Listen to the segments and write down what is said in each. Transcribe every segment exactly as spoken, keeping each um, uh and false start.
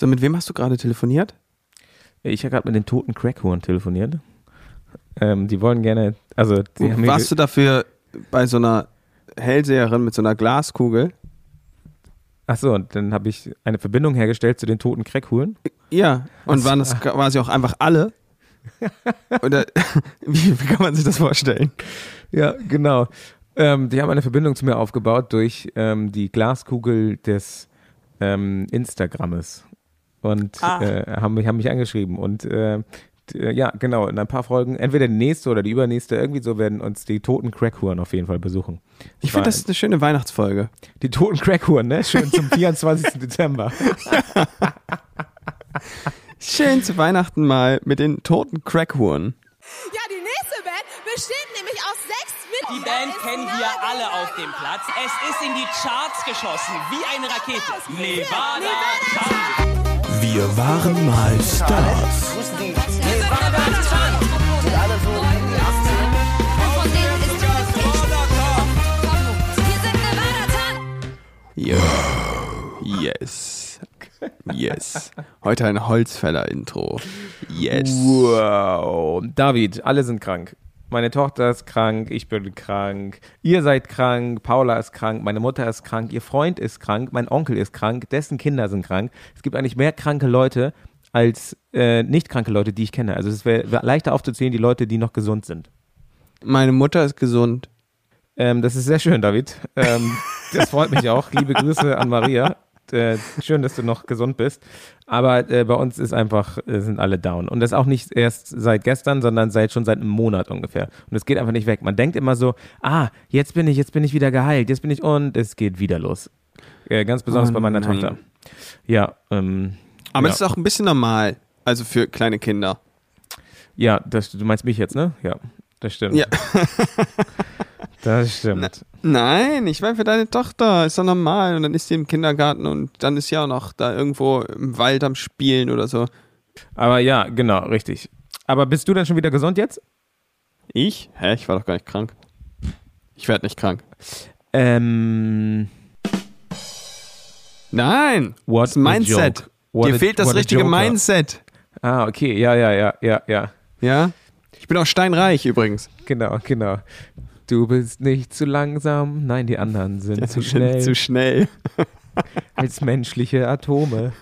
So, mit wem hast du gerade telefoniert? Ich habe gerade mit den toten Crackhuren telefoniert. Ähm, die wollen gerne, also... Die haben warst ge- du dafür bei so einer Hellseherin mit so einer Glaskugel? Achso, und dann habe ich eine Verbindung hergestellt zu den toten Crackhuren. Ja, und also, waren das quasi auch einfach alle? Oder wie, wie kann man sich das vorstellen? Ja, genau. Ähm, die haben eine Verbindung zu mir aufgebaut durch ähm, die Glaskugel des ähm, Instagrammes. Und ah. äh, haben, haben mich angeschrieben. Und äh, d- ja, genau, in ein paar Folgen, entweder die nächste oder die übernächste, irgendwie so werden uns die toten Crackhuren auf jeden Fall besuchen. Ich finde, das ist eine schöne Weihnachtsfolge. Die toten Crackhuren, ne? Schön zum vierundzwanzigsten Dezember. Schön zu Weihnachten mal mit den toten Crackhuren. Ja, die nächste Band besteht nämlich aus sechs Mitgliedern. Die Band kennen wir alle auf dem Platz. Es ist in die Charts geschossen, wie eine Rakete. Nevada, Nevada. Wir waren mal Stars. Yo. Yes. Yes. Heute ein Holzfäller-Intro. Yes. Wow. David, alle sind krank. Meine Tochter ist krank, ich bin krank, ihr seid krank, Paula ist krank, meine Mutter ist krank, ihr Freund ist krank, mein Onkel ist krank, dessen Kinder sind krank. Es gibt eigentlich mehr kranke Leute als äh, nicht kranke Leute, die ich kenne. Also es wäre wär leichter aufzuzählen, die Leute, die noch gesund sind. Meine Mutter ist gesund. Ähm, das ist sehr schön, David. Ähm, das freut mich auch. Liebe Grüße an Maria. Äh, schön, dass du noch gesund bist. Aber äh, bei uns ist einfach, äh, sind alle down. Und das auch nicht erst seit gestern, sondern seit schon seit einem Monat ungefähr. Und es geht einfach nicht weg. Man denkt immer so, ah, jetzt bin ich, jetzt bin ich wieder geheilt, jetzt bin ich und es geht wieder los. Äh, ganz besonders oh, bei meiner nein. Tochter. Ja. Ähm, Aber ja. Das ist auch ein bisschen normal, also für kleine Kinder. Ja, das, du meinst mich jetzt, ne? Ja, das stimmt. Ja. Das stimmt. Na, nein, ich meine für deine Tochter, ist doch normal. Und dann ist sie im Kindergarten und dann ist sie auch noch da irgendwo im Wald am Spielen oder so. Aber ja, genau, richtig. Aber bist du dann schon wieder gesund jetzt? Ich? Hä, ich war doch gar nicht krank. Ich werde nicht krank. Ähm. Nein, what das ist ein Mindset. Dir a, fehlt das richtige Mindset. Ah, okay, ja, ja, ja, ja, ja. Ja? Ich bin auch steinreich übrigens. Genau, genau. Du bist nicht zu langsam. Nein, die anderen sind ja, zu schnell. Sind zu schnell. Als menschliche Atome.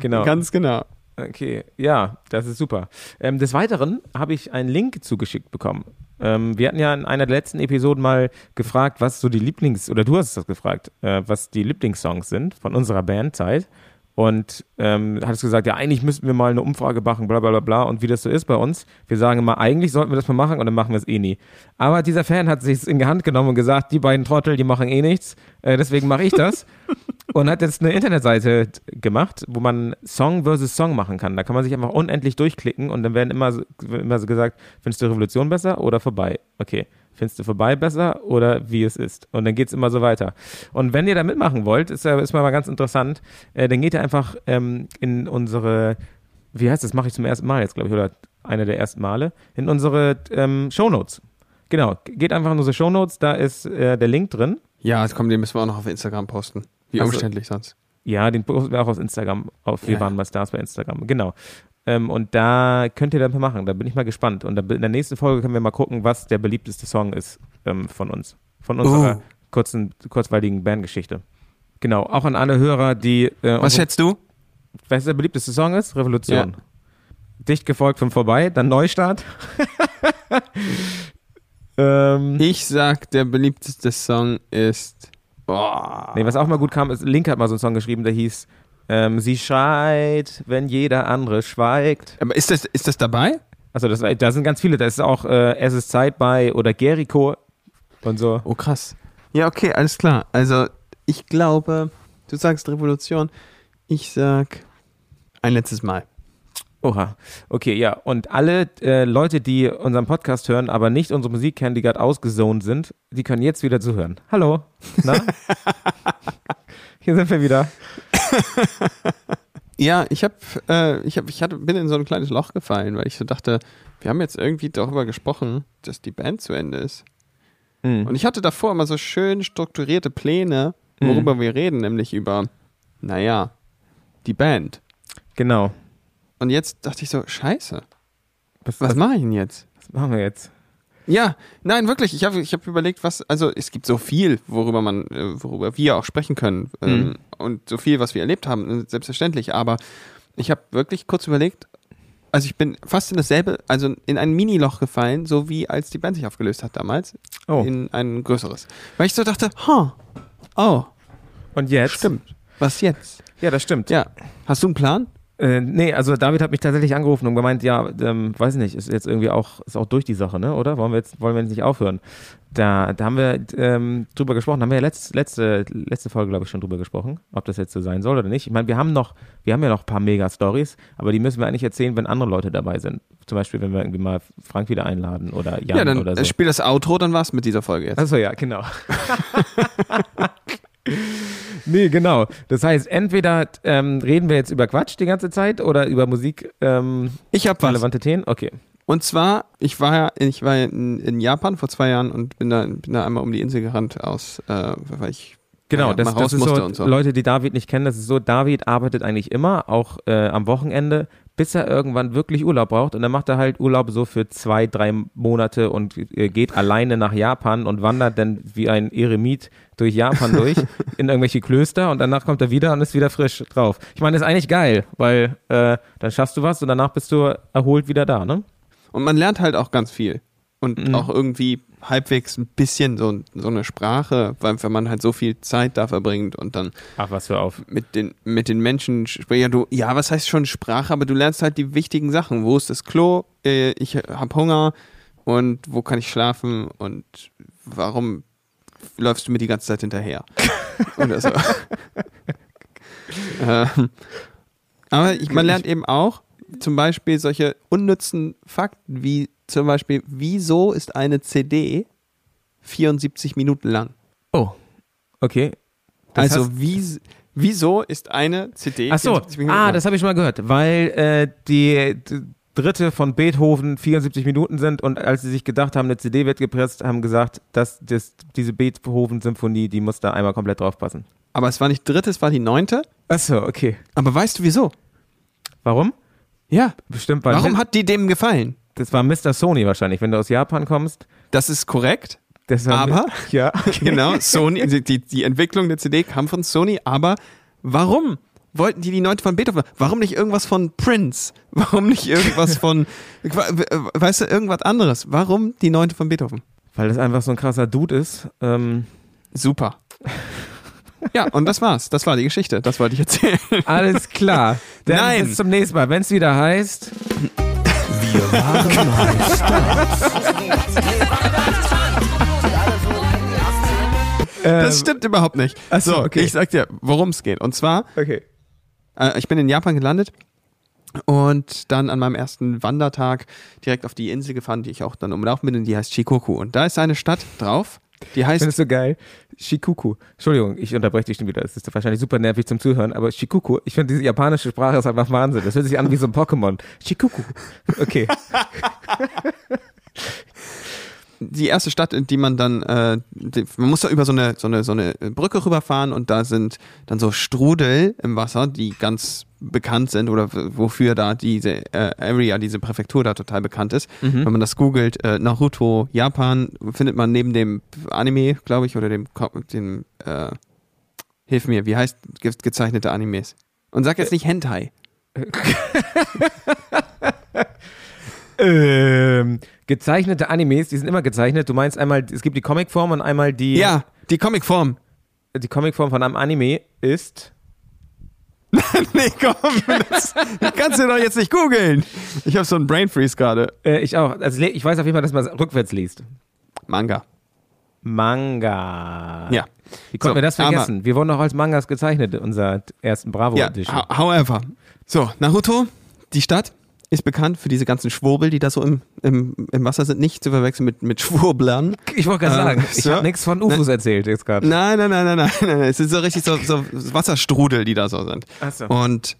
Genau. Ganz genau. Okay, ja, das ist super. Ähm, des Weiteren habe ich einen Link zugeschickt bekommen. Ähm, wir hatten ja in einer der letzten Episoden mal gefragt, was so die Lieblings- oder du hast das gefragt, äh, was die Lieblingssongs sind von unserer Bandzeit. Und ähm, hattest gesagt, ja, eigentlich müssten wir mal eine Umfrage machen, bla bla bla bla. Und wie das so ist bei uns, wir sagen immer, eigentlich sollten wir das mal machen und dann machen wir es eh nie. Aber dieser Fan hat sich es in die Hand genommen und gesagt, die beiden Trottel, die machen eh nichts, äh, deswegen mache ich das. Und hat jetzt eine Internetseite gemacht, wo man Song versus Song machen kann. Da kann man sich einfach unendlich durchklicken und dann werden immer so, immer so gesagt, findest du Revolution besser oder vorbei? Okay. Findest du vorbei besser oder wie es ist? Und dann geht es immer so weiter. Und wenn ihr da mitmachen wollt, ist, ist mal ganz interessant, äh, dann geht ihr einfach ähm, in unsere, wie heißt das, mache ich zum ersten Mal jetzt, glaube ich, oder einer der ersten Male, in unsere ähm, Shownotes. Genau, geht einfach in unsere Shownotes, da ist äh, der Link drin. Ja, komm, den müssen wir auch noch auf Instagram posten. Wie also, umständlich sonst. Ja, den posten wir auch auf Instagram, auf ja. Wir waren mal Stars bei Instagram, genau. Und da könnt ihr dann mal machen, da bin ich mal gespannt. Und in der nächsten Folge können wir mal gucken, was der beliebteste Song ist ähm, von uns. Von unserer oh. kurzen, kurzweiligen Bandgeschichte. Genau, auch an alle Hörer, die... Äh, was schätzt du? Was der beliebteste Song ist? Revolution. Ja. Dicht gefolgt von vorbei, dann Neustart. ähm, ich sag, der beliebteste Song ist... Oh. Nee, was auch mal gut kam, ist, Link hat mal so einen Song geschrieben, der hieß... Ähm, sie schreit, wenn jeder andere schweigt. Aber ist das, ist das dabei? Also das, da sind ganz viele. Da ist auch äh, Es ist Zeit bei oder Gerico und so. Oh, krass. Ja, okay, alles klar. Also ich glaube, du sagst Revolution. Ich sag ein letztes Mal. Oha. Okay, ja. Und alle äh, Leute, die unseren Podcast hören, aber nicht unsere Musik kennen, die gerade ausgezogen sind, die können jetzt wieder zuhören. Hallo. Na? Hier sind wir wieder. Ja, ich hab, äh, ich hab, ich hatte, bin in so ein kleines Loch gefallen, weil ich so dachte, wir haben jetzt irgendwie darüber gesprochen, dass die Band zu Ende ist. Mhm. Und ich hatte davor immer so schön strukturierte Pläne, worüber mhm. wir reden, nämlich über, naja, die Band. Genau. Und jetzt dachte ich so, scheiße, was, was, was mache ich denn jetzt? Was machen wir jetzt? Ja, nein, wirklich. Ich habe ich hab überlegt, was, also es gibt so viel, worüber man, worüber wir auch sprechen können, mhm. ähm, und so viel, was wir erlebt haben, selbstverständlich. Aber ich habe wirklich kurz überlegt, also ich bin fast in dasselbe, also in ein Mini-Loch gefallen, so wie als die Band sich aufgelöst hat damals, oh. in ein größeres. Weil ich so dachte, huh, oh. Und jetzt? Stimmt. Was jetzt? Ja, das stimmt. Ja. Hast du einen Plan? Äh, nee, also David hat mich tatsächlich angerufen und gemeint, ja, ähm, weiß nicht, ist jetzt irgendwie auch, ist auch durch die Sache, ne, oder? Wollen wir jetzt, wollen wir jetzt nicht aufhören? Da, da haben wir ähm, drüber gesprochen, da haben wir ja letzt, letzte, letzte Folge, glaube ich, schon drüber gesprochen, ob das jetzt so sein soll oder nicht. Ich meine, wir haben noch, wir haben ja noch ein paar Mega-Stories, aber die müssen wir eigentlich erzählen, wenn andere Leute dabei sind. Zum Beispiel, wenn wir irgendwie mal Frank wieder einladen oder Jan ja, dann oder so. Spiel das Outro, dann war's mit dieser Folge jetzt. Achso, ja, genau. Nee, genau. Das heißt, entweder ähm, reden wir jetzt über Quatsch die ganze Zeit oder über Musik. Ähm, ich habe relevante Themen. Okay. Und zwar, ich war ja, ich war ja in, in Japan vor zwei Jahren und bin da, bin da einmal um die Insel gerannt aus, äh, weil ich genau, ja, das, mal raus das ist musste so, und so. Leute, die David nicht kennen, das ist so. David arbeitet eigentlich immer, auch äh, am Wochenende, bis er irgendwann wirklich Urlaub braucht und dann macht er halt Urlaub so für zwei, drei Monate und äh, geht alleine nach Japan und wandert dann wie ein Eremit durch Japan durch, in irgendwelche Klöster und danach kommt er wieder und ist wieder frisch drauf. Ich meine, das ist eigentlich geil, weil äh, dann schaffst du was und danach bist du erholt wieder da, ne? Und man lernt halt auch ganz viel und mhm. auch irgendwie halbwegs ein bisschen so, so eine Sprache, weil man halt so viel Zeit da verbringt und dann Ach, was hör auf. mit den, mit den Menschen spricht. Ja, du, ja, was heißt schon Sprache, aber du lernst halt die wichtigen Sachen. Wo ist das Klo? Ich hab Hunger und wo kann ich schlafen und warum läufst du mir die ganze Zeit hinterher? Oder so. ähm, aber ich, man lernt eben auch zum Beispiel solche unnützen Fakten wie zum Beispiel, wieso ist eine C D vierundsiebzig Minuten lang? Oh, okay. Das also, wie, wieso ist eine C D Ach so. vierundsiebzig Minuten lang? Ah, das habe ich schon mal gehört, weil äh, die, die Dritte von Beethoven vierundsiebzig Minuten sind und als sie sich gedacht haben, eine C D wird gepresst, haben gesagt, dass das, diese Beethoven-Symphonie, die muss da einmal komplett draufpassen. Aber es war nicht dritte, es war die neunte. Ach so, okay. Aber weißt du, wieso? Warum? Ja. Bestimmt, weil Warum hat die dem gefallen? Das war Mister Sony wahrscheinlich, wenn du aus Japan kommst. Das ist korrekt, das aber mit, ja, okay. Genau, Sony, die, die Entwicklung der C D kam von Sony, aber warum wollten die die neunte von Beethoven? Warum nicht irgendwas von Prince? Warum nicht irgendwas von, weißt du, irgendwas anderes? Warum die neunte von Beethoven? Weil das einfach so ein krasser Dude ist. Ähm, Super. Ja, und das war's. Das war die Geschichte. Das wollte ich erzählen. Alles klar. Dann Nein. bis zum nächsten Mal, wenn es wieder heißt... Wir waren heiß das. Das stimmt überhaupt nicht. Achso, so, okay. Ich sag dir, worum es geht. Und zwar, okay. äh, ich bin in Japan gelandet und dann an meinem ersten Wandertag direkt auf die Insel gefahren, die ich auch dann umlaufen bin, und die heißt Shikoku. Und da ist eine Stadt drauf, die heißt... Findest du geil? Shikoku. Entschuldigung, ich unterbreche dich schon wieder. Das ist wahrscheinlich super nervig zum Zuhören, aber Shikoku, ich finde diese japanische Sprache ist einfach Wahnsinn. Das hört sich an wie so ein Pokémon. Shikoku. Okay. Die erste Stadt, in die man dann, äh, die, man muss da über so eine, so eine, so eine Brücke rüberfahren und da sind dann so Strudel im Wasser, die ganz bekannt sind oder wofür da diese äh, Area, diese Präfektur da total bekannt ist. Mhm. Wenn man das googelt, äh, Naruto, Japan, findet man neben dem Anime, glaube ich, oder dem, dem äh, hilf mir, wie heißt ge- gezeichnete Animes? Und sag jetzt nicht Hentai. Ähm, gezeichnete Animes, die sind immer gezeichnet. Du meinst einmal, es gibt die Comicform und einmal die... Ja, die Comicform. Die Comicform von einem Anime ist... nee, komm, das kannst du doch jetzt nicht googeln. Ich habe so einen Brain Freeze gerade. Äh, ich auch. Also ich weiß auf jeden Fall, dass man es rückwärts liest. Manga. Manga. Ja. Wie konnten so, wir das vergessen? Aber, wir wurden auch als Mangas gezeichnet in unserer ersten Bravo-Edition. Ja, however. So, Naruto, die Stadt... ist bekannt für diese ganzen Schwurbel, die da so im, im, im Wasser sind. Nicht zu verwechseln mit, mit Schwurblern. Ich wollte gerade sagen, ähm, ich so. habe nichts von U F Os nein. erzählt jetzt gerade. Nein, nein, nein, nein, nein, nein. Es sind so richtig so, so Wasserstrudel, die da so sind. Ach so. Und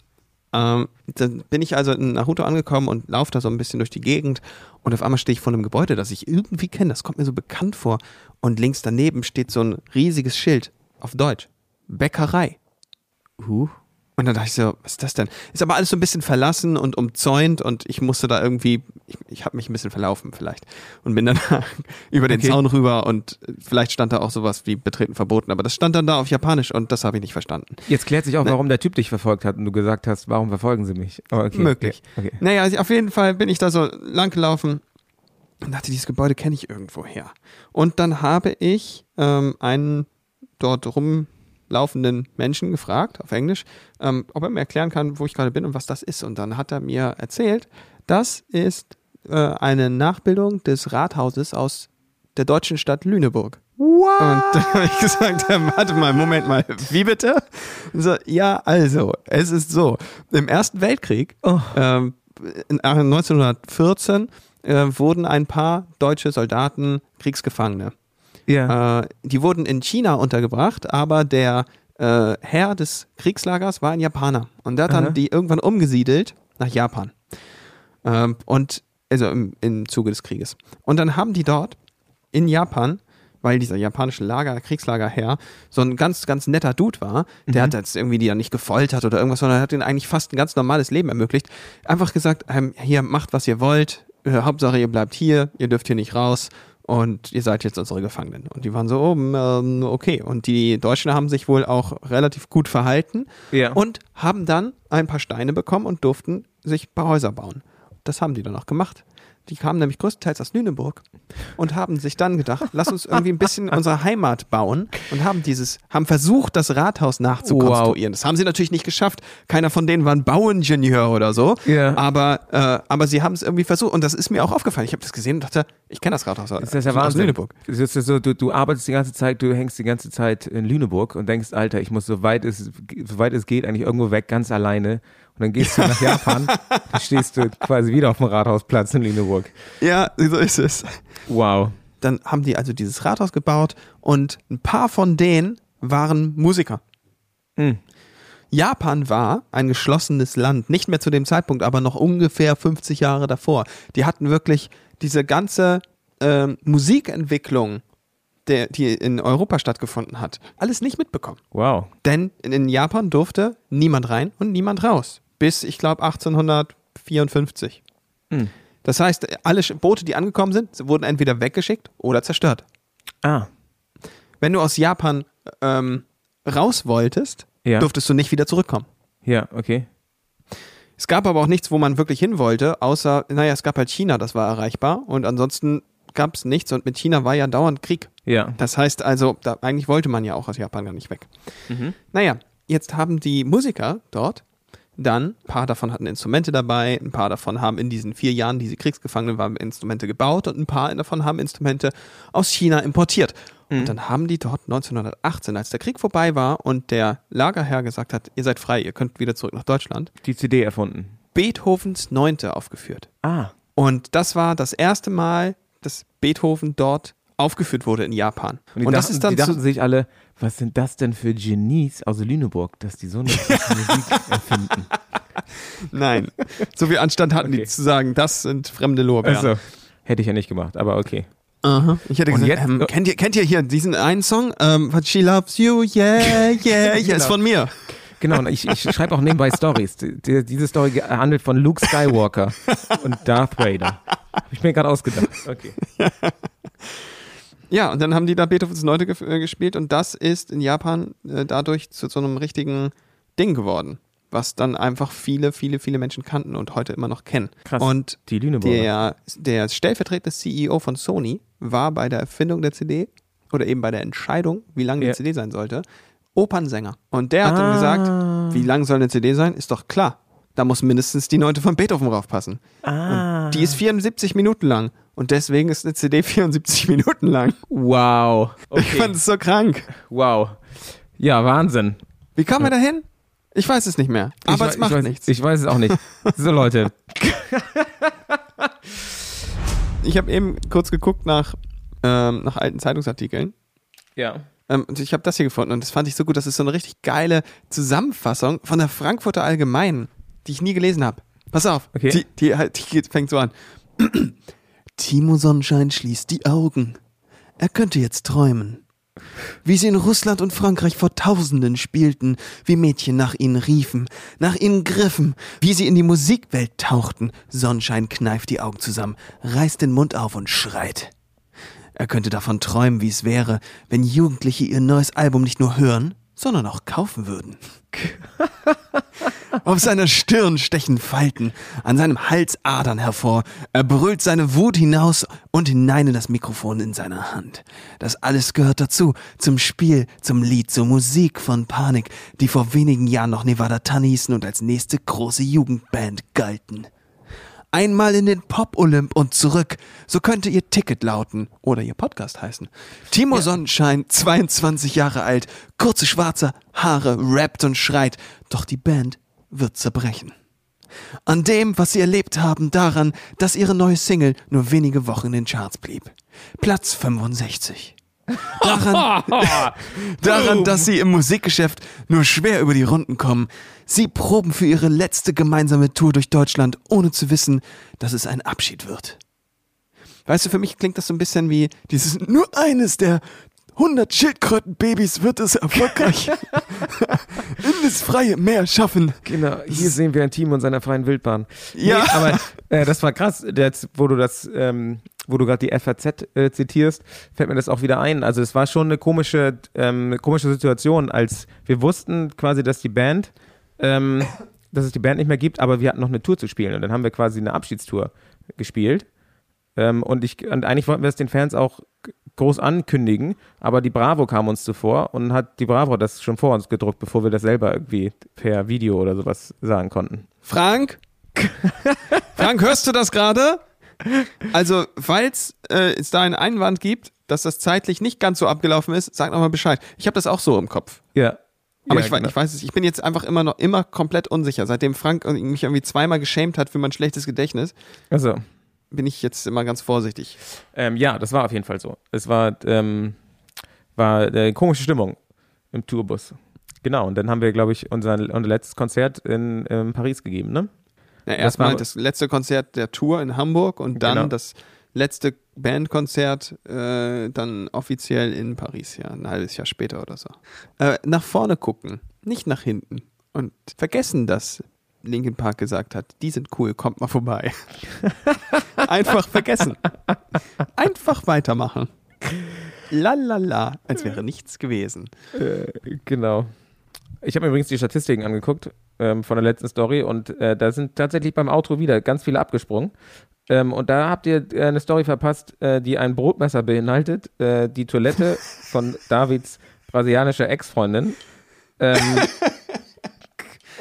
ähm, dann bin ich also in Naruto angekommen und laufe da so ein bisschen durch die Gegend. Und auf einmal stehe ich vor einem Gebäude, das ich irgendwie kenne. Das kommt mir so bekannt vor. Und links daneben steht so ein riesiges Schild auf Deutsch. Bäckerei. Uh. Und dann dachte ich so, was ist das denn? Ist aber alles so ein bisschen verlassen und umzäunt und ich musste da irgendwie, ich, ich habe mich ein bisschen verlaufen vielleicht und bin dann über den okay. Zaun rüber und vielleicht stand da auch sowas wie betreten verboten, aber das stand dann da auf Japanisch und das habe ich nicht verstanden. Jetzt klärt sich auch, ne? Warum der Typ dich verfolgt hat und du gesagt hast, warum verfolgen sie mich? Oh, okay. Möglich. Okay. Naja, also auf jeden Fall bin ich da so lang gelaufen und dachte, dieses Gebäude kenne ich irgendwo her. Und dann habe ich ähm, einen dort rum... laufenden Menschen gefragt, auf Englisch, ähm, ob er mir erklären kann, wo ich gerade bin und was das ist. Und dann hat er mir erzählt, das ist äh, eine Nachbildung des Rathauses aus der deutschen Stadt Lüneburg. What? Und dann habe ich gesagt, ja, warte mal, Moment mal, wie bitte? Und so, ja, also, es ist so, im Ersten Weltkrieg, oh. ähm, neunzehnhundertvierzehn, äh, wurden ein paar deutsche Soldaten Kriegsgefangene. Yeah. Äh, die wurden in China untergebracht, aber der äh, Herr des Kriegslagers war ein Japaner. Und der hat dann Aha. die irgendwann umgesiedelt nach Japan. Ähm, und also im, im Zuge des Krieges. Und dann haben die dort in Japan, weil dieser japanische Lager, Kriegslagerherr, so ein ganz, ganz netter Dude war, der mhm. hat jetzt irgendwie die ja nicht gefoltert oder irgendwas, sondern hat ihnen eigentlich fast ein ganz normales Leben ermöglicht. Einfach gesagt, ähm, hier, macht, was ihr wollt. Äh, Hauptsache, ihr bleibt hier. Ihr dürft hier nicht raus. Und ihr seid jetzt unsere Gefangenen. Und die waren so, oh, ähm, okay. Und die Deutschen haben sich wohl auch relativ gut verhalten ja. und haben dann ein paar Steine bekommen und durften sich ein paar Häuser bauen. Das haben die dann auch gemacht. Die kamen nämlich größtenteils aus Lüneburg und haben sich dann gedacht, lass uns irgendwie ein bisschen unsere Heimat bauen und haben dieses, haben versucht, das Rathaus nachzukonstruieren. Wow. Das haben sie natürlich nicht geschafft. Keiner von denen war ein Bauingenieur oder so. Yeah. Aber, äh, aber sie haben es irgendwie versucht und das ist mir auch aufgefallen. Ich habe das gesehen und dachte, ich kenne das Rathaus das ist ja aus Lüneburg. Das ist ja so, du, du arbeitest die ganze Zeit, du hängst die ganze Zeit in Lüneburg und denkst, Alter, ich muss so weit es, so weit es geht eigentlich irgendwo weg, ganz alleine. Und dann gehst du nach Japan, dann stehst du quasi wieder auf dem Rathausplatz in Lüneburg. Ja, so ist es. Wow. Dann haben die also dieses Rathaus gebaut und ein paar von denen waren Musiker. Mhm. Japan war ein geschlossenes Land, nicht mehr zu dem Zeitpunkt, aber noch ungefähr fünfzig Jahre davor. Die hatten wirklich diese ganze äh, Musikentwicklung, der, die in Europa stattgefunden hat, alles nicht mitbekommen. Wow. Denn in Japan durfte niemand rein und niemand raus. Bis, ich glaube, achtzehnhundertvierundfünfzig. Hm. Das heißt, alle Boote, die angekommen sind, wurden entweder weggeschickt oder zerstört. Ah. Wenn du aus Japan ähm, raus wolltest, ja. durftest du nicht wieder zurückkommen. Ja, okay. Es gab aber auch nichts, wo man wirklich hin wollte, außer, naja, es gab halt China, das war erreichbar. Und ansonsten gab es nichts. Und mit China war ja dauernd Krieg. Ja. Das heißt also, da, eigentlich wollte man ja auch aus Japan gar nicht weg. Mhm. Naja, jetzt haben die Musiker dort dann, ein paar davon hatten Instrumente dabei, ein paar davon haben in diesen vier Jahren, die sie Kriegsgefangene waren, Instrumente gebaut und ein paar davon haben Instrumente aus China importiert. Mhm. Und dann haben die dort neunzehnhundertachtzehn, als der Krieg vorbei war und der Lagerherr gesagt hat, ihr seid frei, ihr könnt wieder zurück nach Deutschland. Die C D erfunden. Beethovens Neunte aufgeführt. Ah. Und das war das erste Mal, dass Beethoven dort aufgeführt wurde in Japan. Und, und dachten, das ist dann die dachten sich alle, was sind das denn für Genies aus Lüneburg, dass die so eine Musik erfinden? Nein, so viel Anstand hatten okay. die zu sagen, das sind fremde Lorbeeren. Also, hätte ich ja nicht gemacht, aber okay. Aha. Ich hätte und gesagt, jetzt, ähm, kennt, ihr, kennt ihr hier diesen einen Song? Ähm, She Loves You, yeah, yeah, yeah, ist von mir. Genau, und ich, ich schreibe auch nebenbei Stories. Die, diese Story handelt von Luke Skywalker und Darth Vader. Hab ich mir gerade ausgedacht. Okay. Ja, und dann haben die da Beethovens Neunte gespielt und das ist in Japan äh, dadurch zu so einem richtigen Ding geworden, was dann einfach viele, viele, viele Menschen kannten und heute immer noch kennen. Krass, und die Lüneburger. Der, der stellvertretende C E O von Sony war bei der Erfindung der C D oder eben bei der Entscheidung, wie lang ja. die C D sein sollte, Opernsänger. Und der hat ah. dann gesagt, wie lang soll eine C D sein? Ist doch klar. Da muss mindestens die Neunte von Beethoven raufpassen. Ah. Und die ist vierundsiebzig Minuten lang. Und deswegen ist eine C D vierundsiebzig Minuten lang. Wow. Okay. Ich fand es so krank. Wow. Ja, Wahnsinn. Wie kam er da hin? Ich weiß es nicht mehr. Aber ich, es macht ich weiß, nichts. Ich weiß es auch nicht. So, Leute. Ich habe eben kurz geguckt nach, ähm, nach alten Zeitungsartikeln. Ja. Und ich habe das hier gefunden. Und das fand ich so gut. Das ist so eine richtig geile Zusammenfassung von der Frankfurter Allgemeinen, die ich nie gelesen habe. Pass auf, okay. die, die, die fängt so an. Timo Sonnenschein schließt die Augen. Er könnte jetzt träumen. Wie sie in Russland und Frankreich vor Tausenden spielten, wie Mädchen nach ihnen riefen, nach ihnen griffen, wie sie in die Musikwelt tauchten. Sonnenschein kneift die Augen zusammen, reißt den Mund auf und schreit. Er könnte davon träumen, wie es wäre, wenn Jugendliche ihr neues Album nicht nur hören, sondern auch kaufen würden. Auf seiner Stirn stechen Falten, an seinem Hals Adern hervor. Er brüllt seine Wut hinaus und hinein in das Mikrofon in seiner Hand. Das alles gehört dazu, zum Spiel, zum Lied, zur Musik von Panik, die vor wenigen Jahren noch Nevada Tan hießen und als nächste große Jugendband galten. Einmal in den Pop-Olymp und zurück, so könnte ihr Ticket lauten oder ihr Podcast heißen. Timo ja. Sonnenschein, zweiundzwanzig Jahre alt, kurze schwarze Haare, rappt und schreit, doch die Band wird zerbrechen. An dem, was sie erlebt haben, daran, dass ihre neue Single nur wenige Wochen in den Charts blieb. Platz fünfundsechzig. Daran, daran, dass sie im Musikgeschäft nur schwer über die Runden kommen. Sie proben für ihre letzte gemeinsame Tour durch Deutschland, ohne zu wissen, dass es ein Abschied wird. Weißt du, für mich klingt das so ein bisschen wie dieses nur eines der hundert Schildkrötenbabys wird es erfolgreich in das freie Meer schaffen. Genau, hier sehen wir ein Team und seiner freien Wildbahn. Ja. Nee, aber äh, das war krass, das, wo du das... Ähm wo du gerade die F A Z äh, zitierst, fällt mir das auch wieder ein. Also es war schon eine komische, ähm, eine komische Situation, als wir wussten quasi, dass die Band, ähm, dass es die Band nicht mehr gibt, aber wir hatten noch eine Tour zu spielen und dann haben wir quasi eine Abschiedstour gespielt. Ähm, und ich, und eigentlich wollten wir es den Fans auch groß ankündigen, aber die Bravo kam uns zuvor und hat die Bravo das schon vor uns gedruckt, bevor wir das selber irgendwie per Video oder sowas sagen konnten. Frank? Frank, hörst du das gerade? Also, falls äh, es da einen Einwand gibt, dass das zeitlich nicht ganz so abgelaufen ist, sag nochmal Bescheid. Ich habe das auch so im Kopf. Ja. Aber ja, ich, genau. ich weiß es, ich bin jetzt einfach immer noch immer komplett unsicher. Seitdem Frank mich irgendwie zweimal geschämt hat für mein schlechtes Gedächtnis, also. Bin ich jetzt immer ganz vorsichtig. Ähm, ja, das war auf jeden Fall so. Es war, ähm, war eine komische Stimmung im Tourbus. Genau, und dann haben wir, glaube ich, unser, unser letztes Konzert in, in Paris gegeben, ne? Ja, erstmal das, das letzte Konzert der Tour in Hamburg und dann genau. das letzte Bandkonzert äh, dann offiziell in Paris, ja, ein halbes Jahr später oder so. Äh, nach vorne gucken, nicht nach hinten und vergessen, dass Linkin Park gesagt hat, die sind cool, kommt mal vorbei. Einfach vergessen. Einfach weitermachen. La la la, als wäre nichts gewesen. Äh, genau. Ich habe mir übrigens die Statistiken angeguckt ähm, von der letzten Story und äh, da sind tatsächlich beim Outro wieder ganz viele abgesprungen. Ähm, und da habt ihr äh, eine Story verpasst, äh, die ein Brotmesser beinhaltet, äh, die Toilette von Davids brasilianischer Ex-Freundin. Ähm,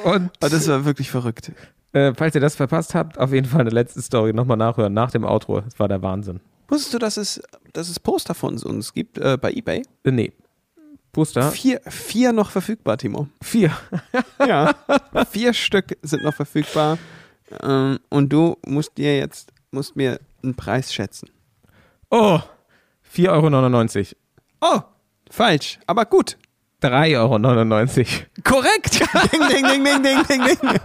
und oh, das war wirklich verrückt. Äh, falls ihr das verpasst habt, auf jeden Fall eine letzte Story nochmal nachhören, nach dem Outro. Das war der Wahnsinn. Wusstest du, dass es, dass es Poster von uns gibt äh, bei eBay? Äh, nee. Booster. Vier, vier noch verfügbar, Timo. Vier? Ja. Vier Stück sind noch verfügbar. Ähm, und du musst dir jetzt, musst mir einen Preis schätzen. Oh, vier Euro neunundneunzig. Oh, falsch, aber gut. drei Euro neunundneunzig. Korrekt! Ding, ding, ding, ding, ding, ding, ding.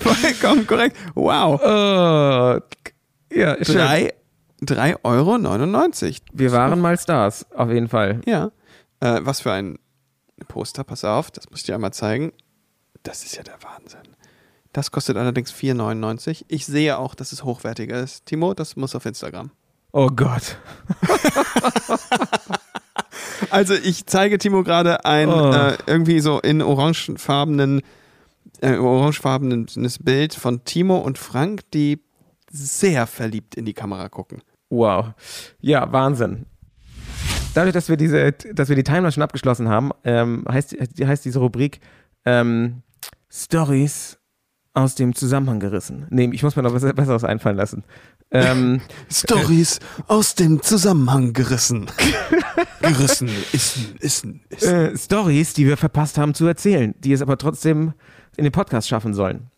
Vollkommen korrekt. Wow. Oh. Ja, schön. drei Euro neunundneunzig. Wir waren mal Stars, auf jeden Fall. Ja. Äh, was für ein Poster, pass auf, das muss ich dir einmal zeigen. Das ist ja der Wahnsinn. Das kostet allerdings vier Euro neunundneunzig. Ich sehe auch, dass es hochwertiger ist. Timo, das muss auf Instagram. Oh Gott. Also ich zeige Timo gerade ein oh. äh, irgendwie so in orangefarbenen äh, orangefarbenes Bild von Timo und Frank, die sehr verliebt in die Kamera gucken. Wow. Ja, Wahnsinn. Dadurch, dass wir diese, dass wir die Timeline schon abgeschlossen haben, ähm, heißt, heißt diese Rubrik ähm, Stories aus dem Zusammenhang gerissen. Nee, ich muss mir noch was Besseres einfallen lassen. Ähm, Stories aus dem Zusammenhang gerissen. Gerissen, issen, issen, issen. Äh, Stories, die wir verpasst haben zu erzählen, die es aber trotzdem in den Podcast schaffen sollen.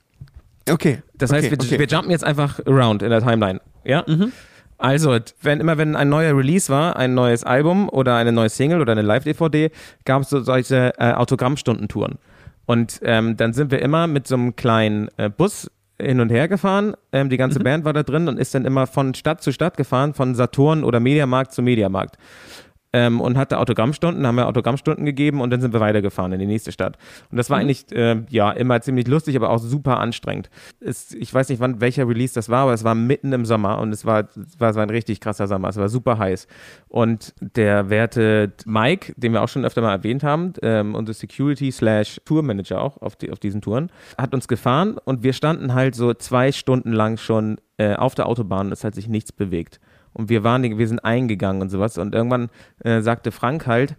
Okay. Das heißt, okay, wir, okay. wir jumpen jetzt einfach around in der Timeline. Ja? Mhm. Also, wenn immer wenn ein neuer Release war, ein neues Album oder eine neue Single oder eine Live-D V D, gab es so solche äh, Autogrammstundentouren. Und ähm, dann sind wir immer mit so einem kleinen äh, Bus hin und her gefahren. Ähm, die ganze mhm. Band war da drin und ist dann immer von Stadt zu Stadt gefahren, von Saturn oder Mediamarkt zu Mediamarkt. ähm, und hatte Autogrammstunden, haben wir Autogrammstunden gegeben und dann sind wir weitergefahren in die nächste Stadt. Und das war mhm. eigentlich, äh, ja, immer ziemlich lustig, aber auch super anstrengend. Es, ich weiß nicht, wann welcher Release das war, aber es war mitten im Sommer und es war, es war ein richtig krasser Sommer, es war super heiß. Und der werte Mike, den wir auch schon öfter mal erwähnt haben, ähm, unser Security slash Tourmanager auch auf, die, auf diesen Touren, hat uns gefahren und wir standen halt so zwei Stunden lang schon äh, auf der Autobahn und es hat sich nichts bewegt. Und wir waren, wir sind eingegangen und sowas. Und irgendwann äh, sagte Frank halt,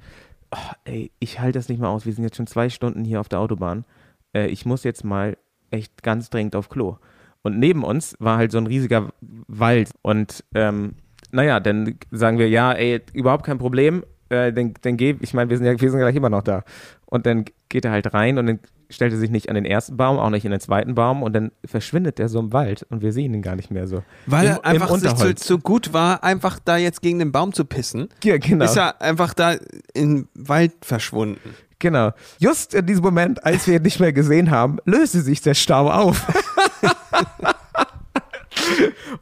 oh, ey, ich halte das nicht mehr aus. Wir sind jetzt schon zwei Stunden hier auf der Autobahn. Äh, ich muss jetzt mal echt ganz dringend auf Klo. Und neben uns war halt so ein riesiger Wald. Und ähm, naja, dann sagen wir, ja, ey, überhaupt kein Problem. Äh, dann, dann geh, ich meine, wir sind ja wir sind gleich immer noch da. Und dann geht er halt rein und dann stellt er sich nicht an den ersten Baum, auch nicht in den zweiten Baum und dann verschwindet er so im Wald und wir sehen ihn gar nicht mehr so. Weil Im, er einfach sich zu, zu gut war, einfach da jetzt gegen den Baum zu pissen. Ja, genau. Ist er einfach da im Wald verschwunden. Genau. Just in diesem Moment, als wir ihn nicht mehr gesehen haben, löste sich der Stau auf.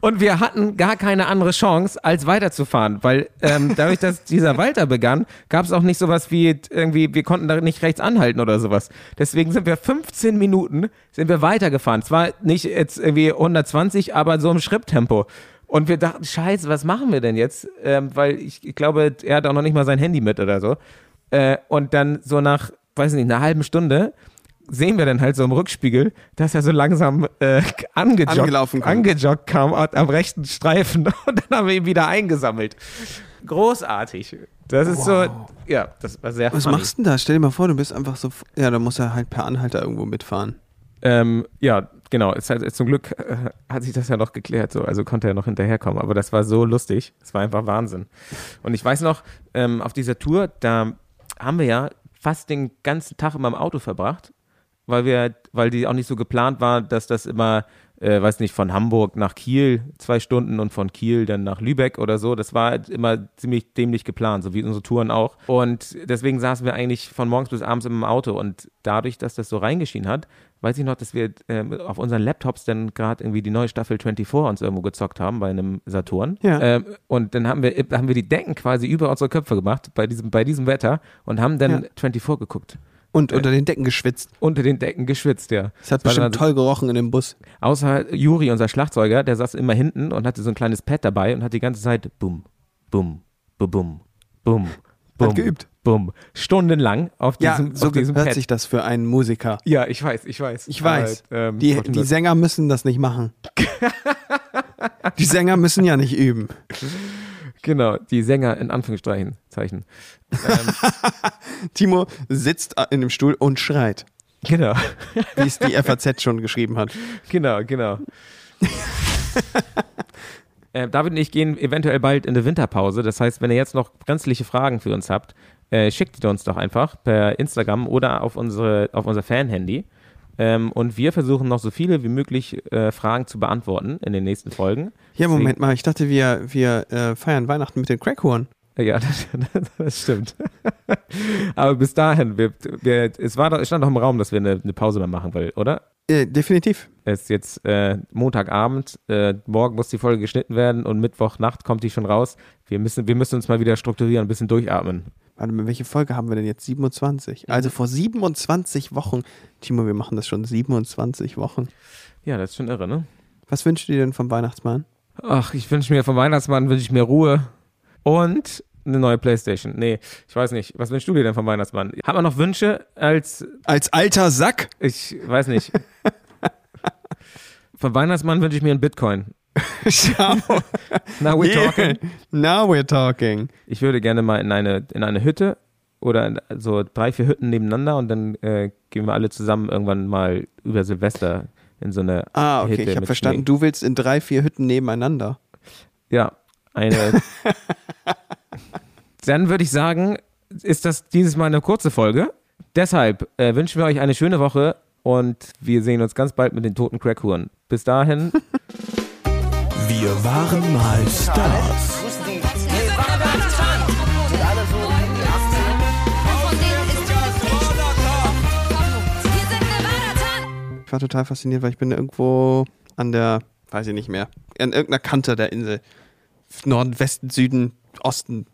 Und wir hatten gar keine andere Chance, als weiterzufahren, weil ähm, dadurch, dass dieser Wald da begann, gab es auch nicht sowas wie irgendwie, wir konnten da nicht rechts anhalten oder sowas. Deswegen sind wir fünfzehn Minuten sind wir weitergefahren. Zwar nicht jetzt irgendwie hundertzwanzig, aber so im Schritttempo. Und wir dachten, scheiße, was machen wir denn jetzt? Ähm, weil ich, ich glaube, er hat auch noch nicht mal sein Handy mit oder so. Äh, und dann so nach, weiß nicht, einer halben Stunde sehen wir dann halt so im Rückspiegel, dass er so langsam äh, angejoggt, angelaufen kam. angejoggt kam am rechten Streifen und dann haben wir ihn wieder eingesammelt. Großartig. Das ist wow. so, ja, das war sehr Was funny. Machst du denn da? Stell dir mal vor, du bist einfach so, ja, da muss er halt per Anhalter irgendwo mitfahren. Ähm, ja, genau. Es hat, es zum Glück äh, hat sich das ja noch geklärt, so, also konnte er noch hinterherkommen, aber das war so lustig. Es war einfach Wahnsinn. Und ich weiß noch, ähm, auf dieser Tour, da haben wir ja fast den ganzen Tag immer im Auto verbracht, weil wir, weil die auch nicht so geplant war, dass das immer, äh, weiß nicht, von Hamburg nach Kiel zwei Stunden und von Kiel dann nach Lübeck oder so. Das war immer ziemlich dämlich geplant, so wie unsere Touren auch. Und deswegen saßen wir eigentlich von morgens bis abends im Auto. Und dadurch, dass das so reingeschienen hat, weiß ich noch, dass wir äh, auf unseren Laptops dann gerade irgendwie die neue Staffel vierundzwanzig uns irgendwo gezockt haben bei einem Saturn. Ja. Ähm, und dann haben wir, haben wir die Decken quasi über unsere Köpfe gemacht bei diesem, bei diesem Wetter und haben dann ja. vierundzwanzig geguckt. Und unter den Decken geschwitzt. Unter den Decken geschwitzt, ja. Es hat bestimmt toll gerochen in dem Bus. Außer Juri, unser Schlagzeuger, der saß immer hinten und hatte so ein kleines Pad dabei und hat die ganze Zeit bumm, bumm, bumm, bumm, bumm. Hat geübt. Bumm. Stundenlang auf diesem, ja, so auf diesem Pad. Ja, so gehört sich das für einen Musiker. Ja, ich weiß, ich weiß. Ich weiß. Aber, ähm, die, die Sänger müssen das nicht machen. Die Sänger müssen ja nicht üben. Genau, die Sänger in Anführungszeichen. Zeichen. Ähm. Timo sitzt in dem Stuhl und schreit. Genau. Wie es die F A Z schon geschrieben hat. Genau, genau. äh, David und ich gehen eventuell bald in eine Winterpause. Das heißt, wenn ihr jetzt noch brenzliche Fragen für uns habt, äh, schickt uns doch einfach per Instagram oder auf, unsere, auf unser Fan-Handy. Ähm, und wir versuchen noch so viele wie möglich äh, Fragen zu beantworten in den nächsten Folgen. Ja, Moment Deswegen, mal, ich dachte, wir, wir äh, feiern Weihnachten mit den Crackhorn. Ja, das, das stimmt. Aber bis dahin, wir, wir, es, war, es stand doch im Raum, dass wir eine, eine Pause mehr machen wollen, oder? Äh, definitiv. Es ist jetzt äh, Montagabend, äh, morgen muss die Folge geschnitten werden und Mittwochnacht kommt die schon raus. Wir müssen, wir müssen uns mal wieder strukturieren, ein bisschen durchatmen. Warte mal, welche Folge haben wir denn jetzt? siebenundzwanzig. Also vor siebenundzwanzig Wochen. Timo, wir machen das schon siebenundzwanzig Wochen. Ja, das ist schon irre, ne? Was wünschst du dir denn vom Weihnachtsmann? Ach, ich wünsche mir vom Weihnachtsmann, wünsche ich mir Ruhe und eine neue Playstation. Nee, ich weiß nicht. Was wünschst du dir denn vom Weihnachtsmann? Hat man noch Wünsche als... Als alter Sack? Ich weiß nicht. Vom Weihnachtsmann wünsche ich mir einen Bitcoin. Schau. Now we're talking. Yeah. Now we're talking. Ich würde gerne mal in eine, in eine Hütte oder in so drei, vier Hütten nebeneinander und dann äh, gehen wir alle zusammen irgendwann mal über Silvester in so eine Ah, okay, Hütte ich habe verstanden. Schnee. Du willst in drei, vier Hütten nebeneinander. Ja, eine. Dann würde ich sagen, ist das dieses Mal eine kurze Folge. Deshalb äh, wünschen wir euch eine schöne Woche und wir sehen uns ganz bald mit den toten Crackhuren. Bis dahin. Wir waren mal Stars. Ich war total fasziniert, weil ich bin irgendwo an der, weiß ich nicht mehr, an irgendeiner Kante der Insel. Norden, Westen, Süden, Osten,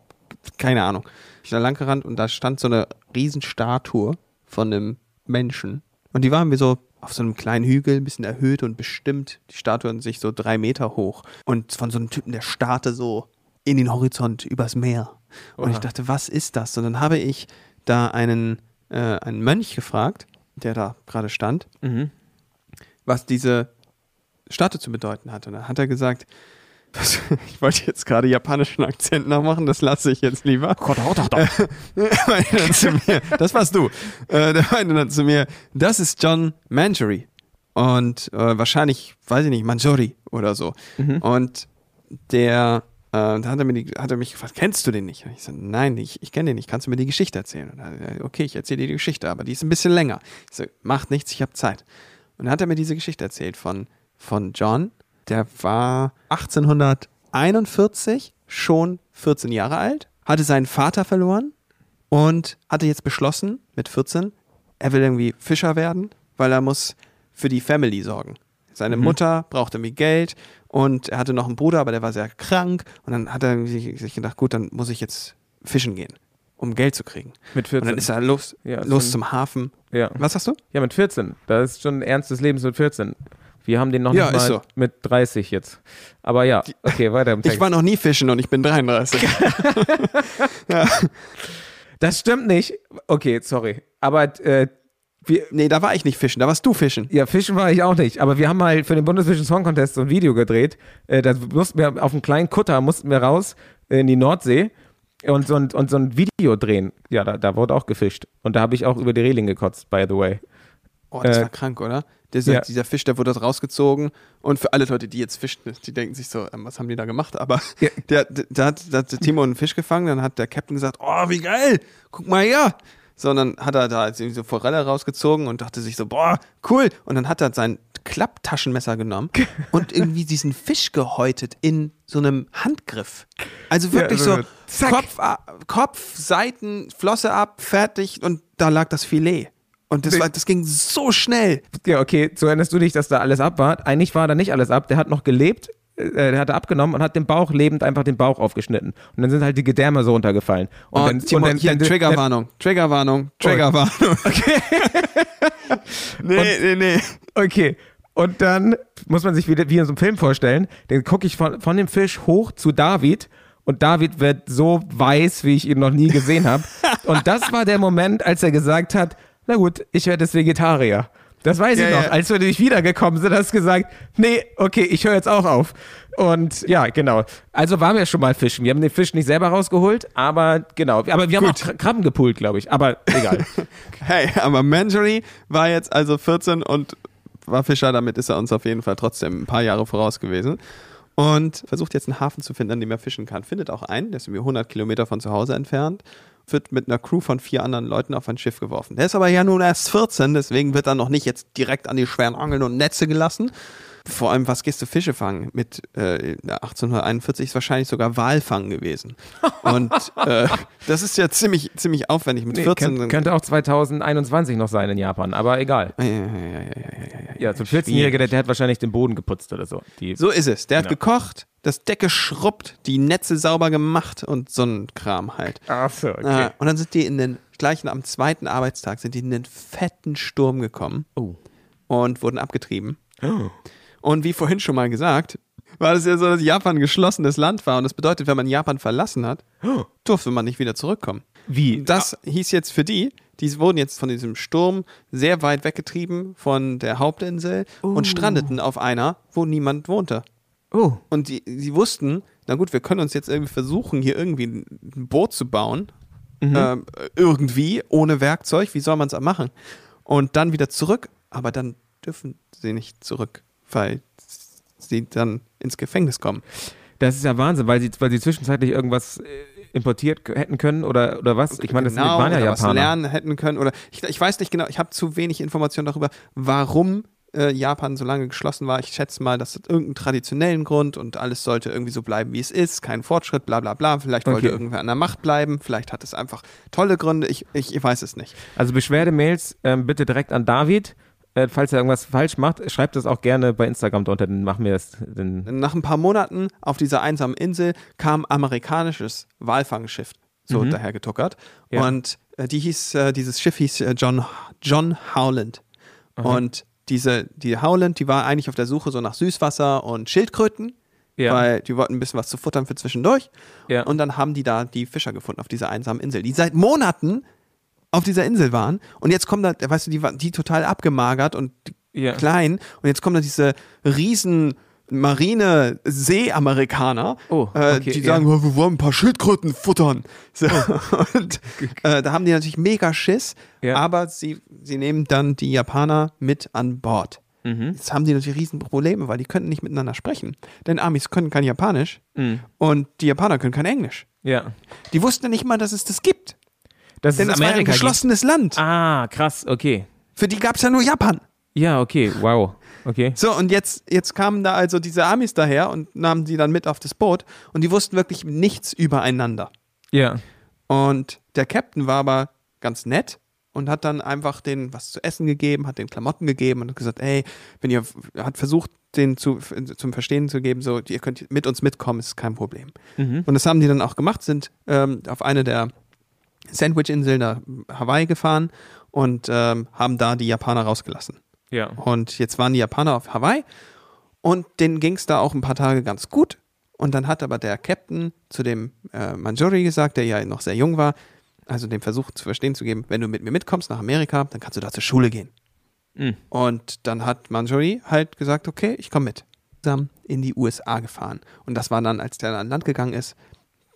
keine Ahnung. Ich bin da lang gerannt und da stand so eine Riesenstatue von einem Menschen. Und die waren wir so auf so einem kleinen Hügel, ein bisschen erhöht und bestimmt die Statue an sich so drei Meter hoch. Und von so einem Typen, der starrte so in den Horizont, übers Meer. Und Oha. Ich dachte, was ist das? Und dann habe ich da einen, äh, einen Mönch gefragt, der da gerade stand, mhm. was diese Statue zu bedeuten hat. Und dann hat er gesagt, was, ich wollte jetzt gerade japanischen Akzent nachmachen, das lasse ich jetzt lieber. Das warst du. Der meinte dann zu mir, das ist John Manjiro. Und äh, wahrscheinlich, weiß ich nicht, Manjiri oder so. Mhm. Und der äh, da hat er, mir die, hat er mich gefragt, kennst du den nicht? Und ich so, nein, ich, ich kenne den nicht, kannst du mir die Geschichte erzählen? Und dann, okay, ich erzähle dir die Geschichte, aber die ist ein bisschen länger. Ich so, macht nichts, ich habe Zeit. Und dann hat er mir diese Geschichte erzählt von, von John. Der war achtzehnhunderteinundvierzig schon vierzehn Jahre alt, hatte seinen Vater verloren und hatte jetzt beschlossen, mit vierzehn, er will irgendwie Fischer werden, weil er muss für die Family sorgen. Seine mhm. Mutter brauchte irgendwie Geld und er hatte noch einen Bruder, aber der war sehr krank. Und dann hat er sich gedacht, gut, dann muss ich jetzt fischen gehen, um Geld zu kriegen. Mit vierzehn. Und dann ist er los, ja, los zum Hafen. Ja. Was sagst du? Ja, mit vierzehn. Das ist schon ein Ernst des Lebens mit vierzehn. Wir haben den noch ja, nicht mal so. Mit dreißig jetzt. Aber ja, okay, weiter im Text. Ich war noch nie fischen und ich bin dreiunddreißig. ja. Das stimmt nicht. Okay, sorry. Aber äh, wir, nee, da war ich nicht fischen, da warst du fischen. Ja, fischen war ich auch nicht. Aber wir haben mal für den Bundesvision Song Contest so ein Video gedreht. Äh, da mussten wir auf einen kleinen Kutter, mussten wir raus in die Nordsee und so ein, und so ein Video drehen. Ja, da, da wurde auch gefischt. Und da habe ich auch über die Reling gekotzt, by the way. Oh, das äh, war krank, oder? Dieser, ja. dieser Fisch, der wurde rausgezogen und für alle Leute, die jetzt fischen, die denken sich so, ähm, was haben die da gemacht? Aber ja. der, der, der, hat, der hat Timo einen Fisch gefangen, dann hat der Captain gesagt, oh, wie geil, guck mal her. So, und dann hat er da diese Forelle rausgezogen und dachte sich so, boah, cool. Und dann hat er sein Klapptaschenmesser genommen und irgendwie diesen Fisch gehäutet in so einem Handgriff. Also wirklich ja, also, so Kopf, Kopf, Seiten, Flosse ab, fertig und da lag das Filet. Und das, war, das ging so schnell. Ja, okay, so erinnerst du dich, dass da alles ab war. Eigentlich war da nicht alles ab. Der hat noch gelebt, äh, der hatte abgenommen und hat den Bauch lebend einfach den Bauch aufgeschnitten. Und dann sind halt die Gedärme so runtergefallen. Und oh, dann, Timon, und dann, hier, dann, Triggerwarnung, dann, Triggerwarnung, Triggerwarnung, Triggerwarnung. Okay. nee, und, nee, nee. Okay. Und dann muss man sich wieder wie in so einem Film vorstellen, dann gucke ich von, von dem Fisch hoch zu David. Und David wird so weiß, wie ich ihn noch nie gesehen habe. Und das war der Moment, als er gesagt hat, na gut, ich werde jetzt Vegetarier. Das weiß ja, ich noch. Ja. Als wir nämlich wiedergekommen sind, hast du gesagt, nee, okay, ich höre jetzt auch auf. Und ja, genau. Also waren wir schon mal fischen. Wir haben den Fisch nicht selber rausgeholt, aber genau. Aber wir haben gut. auch Krabben gepoolt, glaube ich. Aber egal. Hey, aber Manjiro war jetzt also vierzehn und war Fischer. Damit ist er uns auf jeden Fall trotzdem ein paar Jahre voraus gewesen. Und versucht jetzt einen Hafen zu finden, an dem er fischen kann. Findet auch einen, der ist irgendwie hundert Kilometer von zu Hause entfernt. Wird mit einer Crew von vier anderen Leuten auf ein Schiff geworfen. Der ist aber ja nun erst vierzehn, deswegen wird er noch nicht jetzt direkt an die schweren Angeln und Netze gelassen. Vor allem, was gehst du Fische fangen? Mit äh, achtzehnhunderteinundvierzig ist wahrscheinlich sogar Walfang gewesen. Und äh, das ist ja ziemlich, ziemlich aufwendig. Mit nee, vierzehn könnt, könnte auch zweitausendeinundzwanzig noch sein in Japan, aber egal. Ja, ja, ja, ja, ja, ja, ja zum vierzehnjährigen, der, der hat wahrscheinlich den Boden geputzt oder so. Die, so ist es. Der genau. hat gekocht, das Deck geschrubbt, die Netze sauber gemacht und so ein Kram halt. Ach so, okay. Und dann sind die in den gleichen, am zweiten Arbeitstag sind die in den fetten Sturm gekommen oh. und wurden abgetrieben. Oh. Und wie vorhin schon mal gesagt, war das ja so, dass Japan ein geschlossenes Land war. Und das bedeutet, wenn man Japan verlassen hat, durfte man nicht wieder zurückkommen. Wie? Das hieß jetzt für die, die wurden jetzt von diesem Sturm sehr weit weggetrieben von der Hauptinsel uh. und strandeten auf einer, wo niemand wohnte. Oh. Und die, die wussten, na gut, wir können uns jetzt irgendwie versuchen, hier irgendwie ein Boot zu bauen. Mhm. Äh, irgendwie, ohne Werkzeug. Wie soll man es machen? Und dann wieder zurück. Aber dann dürfen sie nicht zurück. Weil sie dann ins Gefängnis kommen. Das ist ja Wahnsinn, weil sie, weil sie zwischenzeitlich irgendwas importiert hätten können oder, oder was? Ich meine, das genau, waren ja Japaner. Was lernen hätten können oder ich, ich weiß nicht genau, ich habe zu wenig Informationen darüber, warum äh, Japan so lange geschlossen war. Ich schätze mal, das hat irgendeinen traditionellen Grund und alles sollte irgendwie so bleiben, wie es ist. Kein Fortschritt, bla bla bla. Vielleicht okay. wollte irgendwer an der Macht bleiben. Vielleicht hat es einfach tolle Gründe. Ich, ich, ich weiß es nicht. Also Beschwerdemails äh, bitte direkt an David. Äh, falls er irgendwas falsch macht, schreibt das auch gerne bei Instagram drunter, dann machen wir das. Nach ein paar Monaten auf dieser einsamen Insel kam amerikanisches Walfangschiff so mhm. dahergetuckert. Ja. Und äh, die hieß, äh, dieses Schiff hieß äh, John, John Howland. Aha. Und diese, die Howland, die war eigentlich auf der Suche so nach Süßwasser und Schildkröten, ja. weil die wollten ein bisschen was zu futtern für zwischendurch. Ja. Und dann haben die da die Fischer gefunden auf dieser einsamen Insel, die seit Monaten auf dieser Insel waren. Und jetzt kommen da, weißt du, die waren die total abgemagert und ja. klein. Und jetzt kommen da diese riesen Marine-See-Amerikaner, oh, okay, äh, die ja. sagen, wir wollen ein paar Schildkröten futtern. So, und äh, da haben die natürlich mega Schiss, ja. aber sie, sie nehmen dann die Japaner mit an Bord. Mhm. Jetzt haben die natürlich riesen Probleme, weil die könnten nicht miteinander sprechen. Denn Amis können kein Japanisch mhm. und die Japaner können kein Englisch. Ja. Die wussten nicht mal, dass es das gibt. Das Denn es war ein geschlossenes Land. Ah, krass, okay. Für die gab es ja nur Japan. Ja, okay, wow. Okay. So, und jetzt, jetzt kamen da also diese Amis daher und nahmen die dann mit auf das Boot und die wussten wirklich nichts übereinander. Ja. Und der Captain war aber ganz nett und hat dann einfach denen was zu essen gegeben, hat denen Klamotten gegeben und hat gesagt, ey, wenn ihr, hat versucht, denen zu, zum Verstehen zu geben, so, ihr könnt mit uns mitkommen, ist kein Problem. Mhm. Und das haben die dann auch gemacht, sind ähm, auf eine der Sandwich-Inseln nach Hawaii gefahren und ähm, haben da die Japaner rausgelassen. Ja. Und jetzt waren die Japaner auf Hawaii und denen ging es da auch ein paar Tage ganz gut. Und dann hat aber der Captain zu dem äh, Manjiro gesagt, der ja noch sehr jung war, also dem Versuch zu verstehen zu geben, wenn du mit mir mitkommst nach Amerika, dann kannst du da zur Schule gehen. Mhm. Und dann hat Manjiro halt gesagt, okay, ich komme mit. Zusammen in die U S A gefahren. Und das war dann, als der an Land gegangen ist,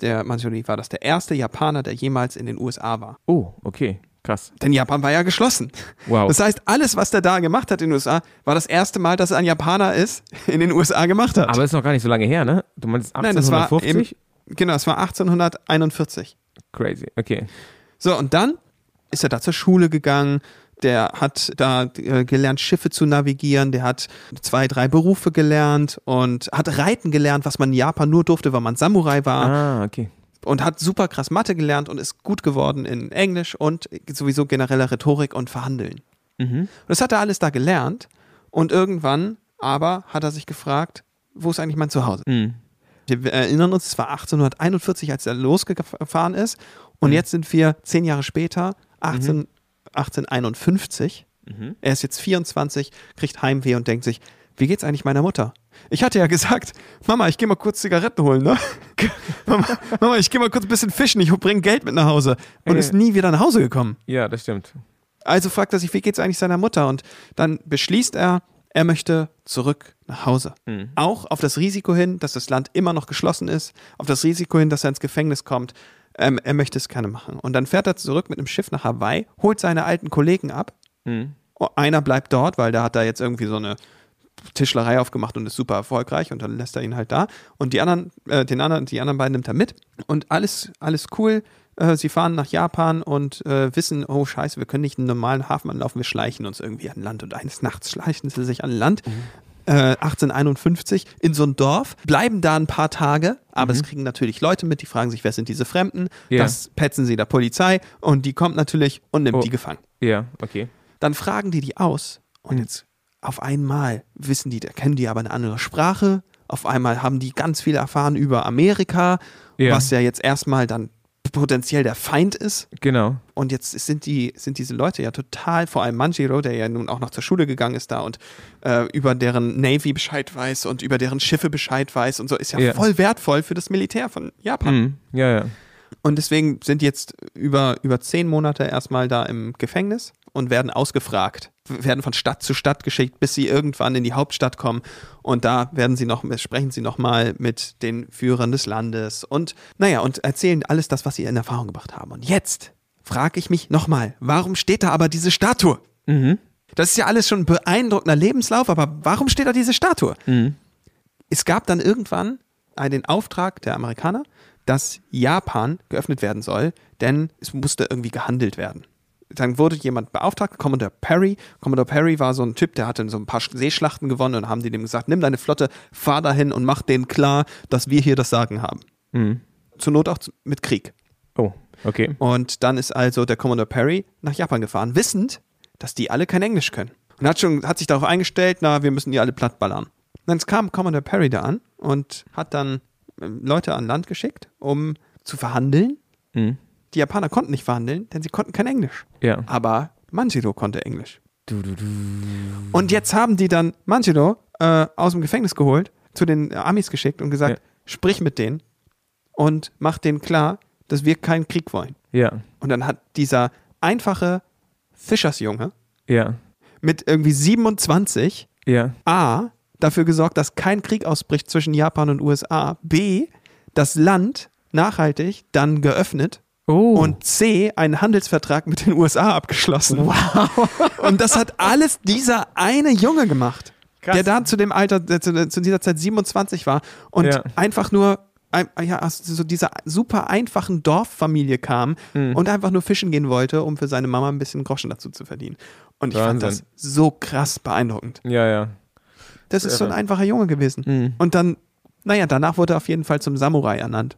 der Manjiro war das der erste Japaner, der jemals in den U S A war. Oh, okay. Krass. Denn Japan war ja geschlossen. Wow. Das heißt, alles, was der da gemacht hat in den U S A, war das erste Mal, dass er ein Japaner ist, in den U S A gemacht hat. Aber das ist noch gar nicht so lange her, ne? Du meinst achtzehnhundertfünfzig? Nein, das war im, genau, es war achtzehnhunderteinundvierzig. Crazy, okay. So, und dann ist er da zur Schule gegangen, der hat da äh, gelernt, Schiffe zu navigieren, der hat zwei, drei Berufe gelernt und hat Reiten gelernt, was man in Japan nur durfte, weil man Samurai war. Ah, okay. Und hat super krass Mathe gelernt und ist gut geworden in Englisch und sowieso genereller Rhetorik und Verhandeln. Mhm. Und das hat er alles da gelernt. Und irgendwann aber hat er sich gefragt, wo ist eigentlich mein Zuhause? Mhm. Wir erinnern uns, es war achtzehnhunderteinundvierzig, als er losgefahren ist. Und mhm. jetzt sind wir zehn Jahre später, achtzehn, mhm. achtzehnhunderteinundfünfzig. Mhm. Er ist jetzt vierundzwanzig, kriegt Heimweh und denkt sich, wie geht's eigentlich meiner Mutter? Ich hatte ja gesagt, Mama, ich gehe mal kurz Zigaretten holen, ne? Mama, Mama, ich gehe mal kurz ein bisschen fischen, ich bringe Geld mit nach Hause. Und hey. Ist nie wieder nach Hause gekommen. Ja, das stimmt. Also fragt er sich, wie geht's eigentlich seiner Mutter? Und dann beschließt er, er möchte zurück nach Hause. Mhm. Auch auf das Risiko hin, dass das Land immer noch geschlossen ist, auf das Risiko hin, dass er ins Gefängnis kommt. Ähm, er möchte es gerne machen. Und dann fährt er zurück mit einem Schiff nach Hawaii, holt seine alten Kollegen ab. Mhm. Einer bleibt dort, weil der hat da jetzt irgendwie so eine Tischlerei aufgemacht und ist super erfolgreich und dann lässt er ihn halt da und die anderen, äh, den anderen, die anderen beiden nimmt er mit und alles, alles cool. Äh, sie fahren nach Japan und äh, wissen, oh Scheiße, wir können nicht einen normalen Hafen anlaufen, wir schleichen uns irgendwie an Land und eines Nachts schleichen sie sich an Land. Mhm. Äh, achtzehnhunderteinundfünfzig in so ein Dorf, bleiben da ein paar Tage, aber mhm. es kriegen natürlich Leute mit, die fragen sich, wer sind diese Fremden? Yeah. Das petzen sie der Polizei und die kommt natürlich und nimmt oh. die gefangen. Ja, okay. Dann fragen die die aus und mhm. jetzt auf einmal wissen die, kennen die aber eine andere Sprache. Auf einmal haben die ganz viel erfahren über Amerika, yeah. was ja jetzt erstmal dann potenziell der Feind ist. Genau. Und jetzt sind die, sind diese Leute ja total, vor allem Manjiro, der ja nun auch noch zur Schule gegangen ist da und äh, über deren Navy Bescheid weiß und über deren Schiffe Bescheid weiß und so, ist ja yeah. voll wertvoll für das Militär von Japan. Mm, ja, ja. Und deswegen sind jetzt über, über zehn Monate erstmal da im Gefängnis und werden ausgefragt, werden von Stadt zu Stadt geschickt, bis sie irgendwann in die Hauptstadt kommen und da werden sie noch, sprechen sie nochmal mit den Führern des Landes und naja, und erzählen alles das, was sie in Erfahrung gebracht haben. Und jetzt frage ich mich nochmal, warum steht da aber diese Statue? Mhm. Das ist ja alles schon ein beeindruckender Lebenslauf, aber warum steht da diese Statue? Mhm. Es gab dann irgendwann den Auftrag der Amerikaner, dass Japan geöffnet werden soll, denn es musste irgendwie gehandelt werden. Dann wurde jemand beauftragt, Commander Perry. Commander Perry war so ein Typ, der hatte so ein paar Seeschlachten gewonnen und haben die dem gesagt, nimm deine Flotte, fahr dahin und mach denen klar, dass wir hier das Sagen haben. Mhm. Zur Not auch mit Krieg. Oh, okay. Und dann ist also der Commander Perry nach Japan gefahren, wissend, dass die alle kein Englisch können. Und hat, schon, hat sich darauf eingestellt, na, wir müssen die alle plattballern. Und dann kam Commander Perry da an und hat dann Leute an Land geschickt, um zu verhandeln. Mhm. Die Japaner konnten nicht verhandeln, denn sie konnten kein Englisch. Ja. Aber Manjiro konnte Englisch. Du, du, du. Und jetzt haben die dann Manjiro äh, aus dem Gefängnis geholt, zu den Amis geschickt und gesagt, ja. sprich mit denen und mach denen klar, dass wir keinen Krieg wollen. Ja. Und dann hat dieser einfache Fischersjunge ja. mit irgendwie siebenundzwanzig ja. A dafür gesorgt, dass kein Krieg ausbricht zwischen Japan und U S A, B das Land nachhaltig dann geöffnet oh. und C einen Handelsvertrag mit den U S A abgeschlossen. Wow. Und das hat alles dieser eine Junge gemacht, krass. Der da zu dem Alter, äh, zu, zu dieser Zeit siebenundzwanzig war und ja. einfach nur ja, aus so dieser super einfachen Dorffamilie kam mhm. und einfach nur fischen gehen wollte, um für seine Mama ein bisschen Groschen dazu zu verdienen. Und ich Wahnsinn. Fand das so krass beeindruckend. Ja, ja. Das ist so ein einfacher Junge gewesen. Mhm. Und dann, naja, danach wurde er auf jeden Fall zum Samurai ernannt.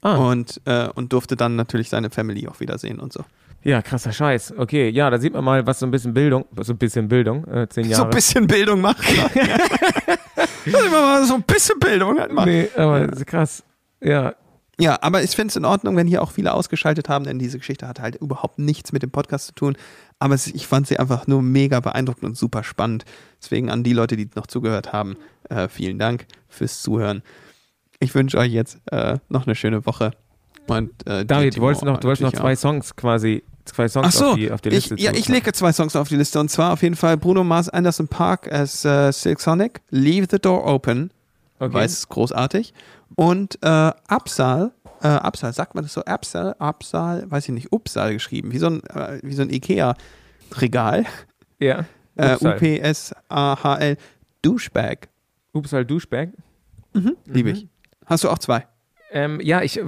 Ah. Und, äh, und durfte dann natürlich seine Family auch wiedersehen und so. Ja, krasser Scheiß. Okay, ja, da sieht man mal, was so ein bisschen Bildung, so ein bisschen Bildung, äh, zehn Jahre. So ein bisschen Bildung macht. So ein bisschen Bildung halt mal. Nee, aber das ist krass. Ja. Ja, aber ich finde es in Ordnung, wenn hier auch viele ausgeschaltet haben, denn diese Geschichte hat halt überhaupt nichts mit dem Podcast zu tun. Aber es, ich fand sie einfach nur mega beeindruckend und super spannend. Deswegen an die Leute, die noch zugehört haben, äh, vielen Dank fürs Zuhören. Ich wünsche euch jetzt äh, noch eine schöne Woche. Und, äh, David, du wolltest noch, du wolltest noch zwei auch. Songs quasi, zwei Songs Ach so, auf, die, auf die Liste. Ich, ja, ich lege zwei Songs auf die Liste und zwar auf jeden Fall Bruno Mars, Anderson Paak als äh, Silk Sonic, Leave the Door Open, okay. weil es ist großartig und äh, Upsal, äh, Upsal, sagt man das so? Upsal, Upsal, weiß ich nicht, Upsal geschrieben, wie so ein, äh, wie so ein Ikea-Regal. Ja. Äh, U P S A H L, Douchebag. Upsal Douchebag? Mhm, liebe mhm. ich. Hast du auch zwei? Ähm, ja, ich,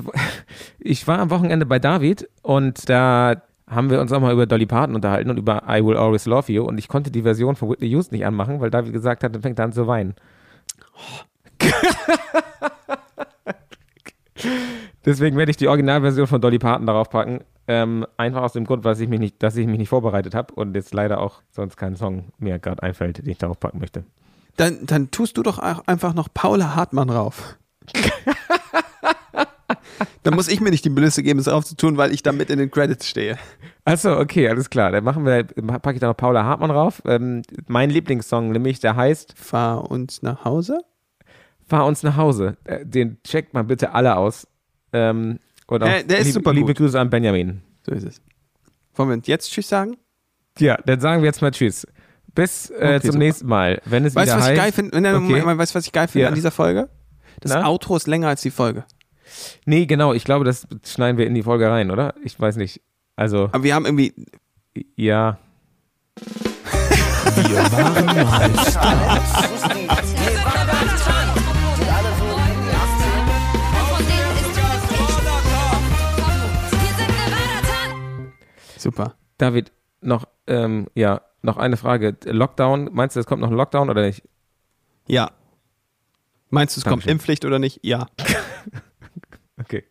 ich war am Wochenende bei David und da haben wir uns auch mal über Dolly Parton unterhalten und über I Will Always Love You und ich konnte die Version von Whitney Houston nicht anmachen, weil David gesagt hat, dann fängt er an zu weinen. Deswegen werde ich die Originalversion von Dolly Parton darauf packen, ähm, einfach aus dem Grund, was ich mich nicht, dass ich mich nicht vorbereitet habe und jetzt leider auch sonst kein Song mir gerade einfällt, den ich darauf packen möchte. Dann, dann tust du doch einfach noch Paula Hartmann rauf. Dann muss ich mir nicht die Blöße geben, es drauf zu tun, weil ich da mit in den Credits stehe. Achso, okay, alles klar. Dann machen wir, packe ich da noch Paula Hartmann rauf. Ähm, mein Lieblingssong nämlich, der heißt Fahr uns nach Hause? Fahr uns nach Hause. Den checkt mal bitte alle aus. Ähm, und auch ja, der ist lieb, super liebe gut. Grüße an Benjamin. So ist es. Wollen wir uns jetzt Tschüss sagen? Ja, dann sagen wir jetzt mal Tschüss. Bis äh, okay, zum super. nächsten Mal. Wenn es weißt, wieder was heißt, ich geil find, wenn okay. man, weißt du, was ich geil finde ja. an dieser Folge? Das Na? Outro ist länger als die Folge. Nee, genau. Ich glaube, das schneiden wir in die Folge rein, oder? Ich weiß nicht. Also. Aber wir haben irgendwie. Ja. Wir waren mal Stars. Super. David, noch, ähm, ja, noch eine Frage. Lockdown, meinst du, es kommt noch ein Lockdown oder nicht? Ja. Meinst du, es Dankeschön. Kommt Impfpflicht oder nicht? Ja. Okay.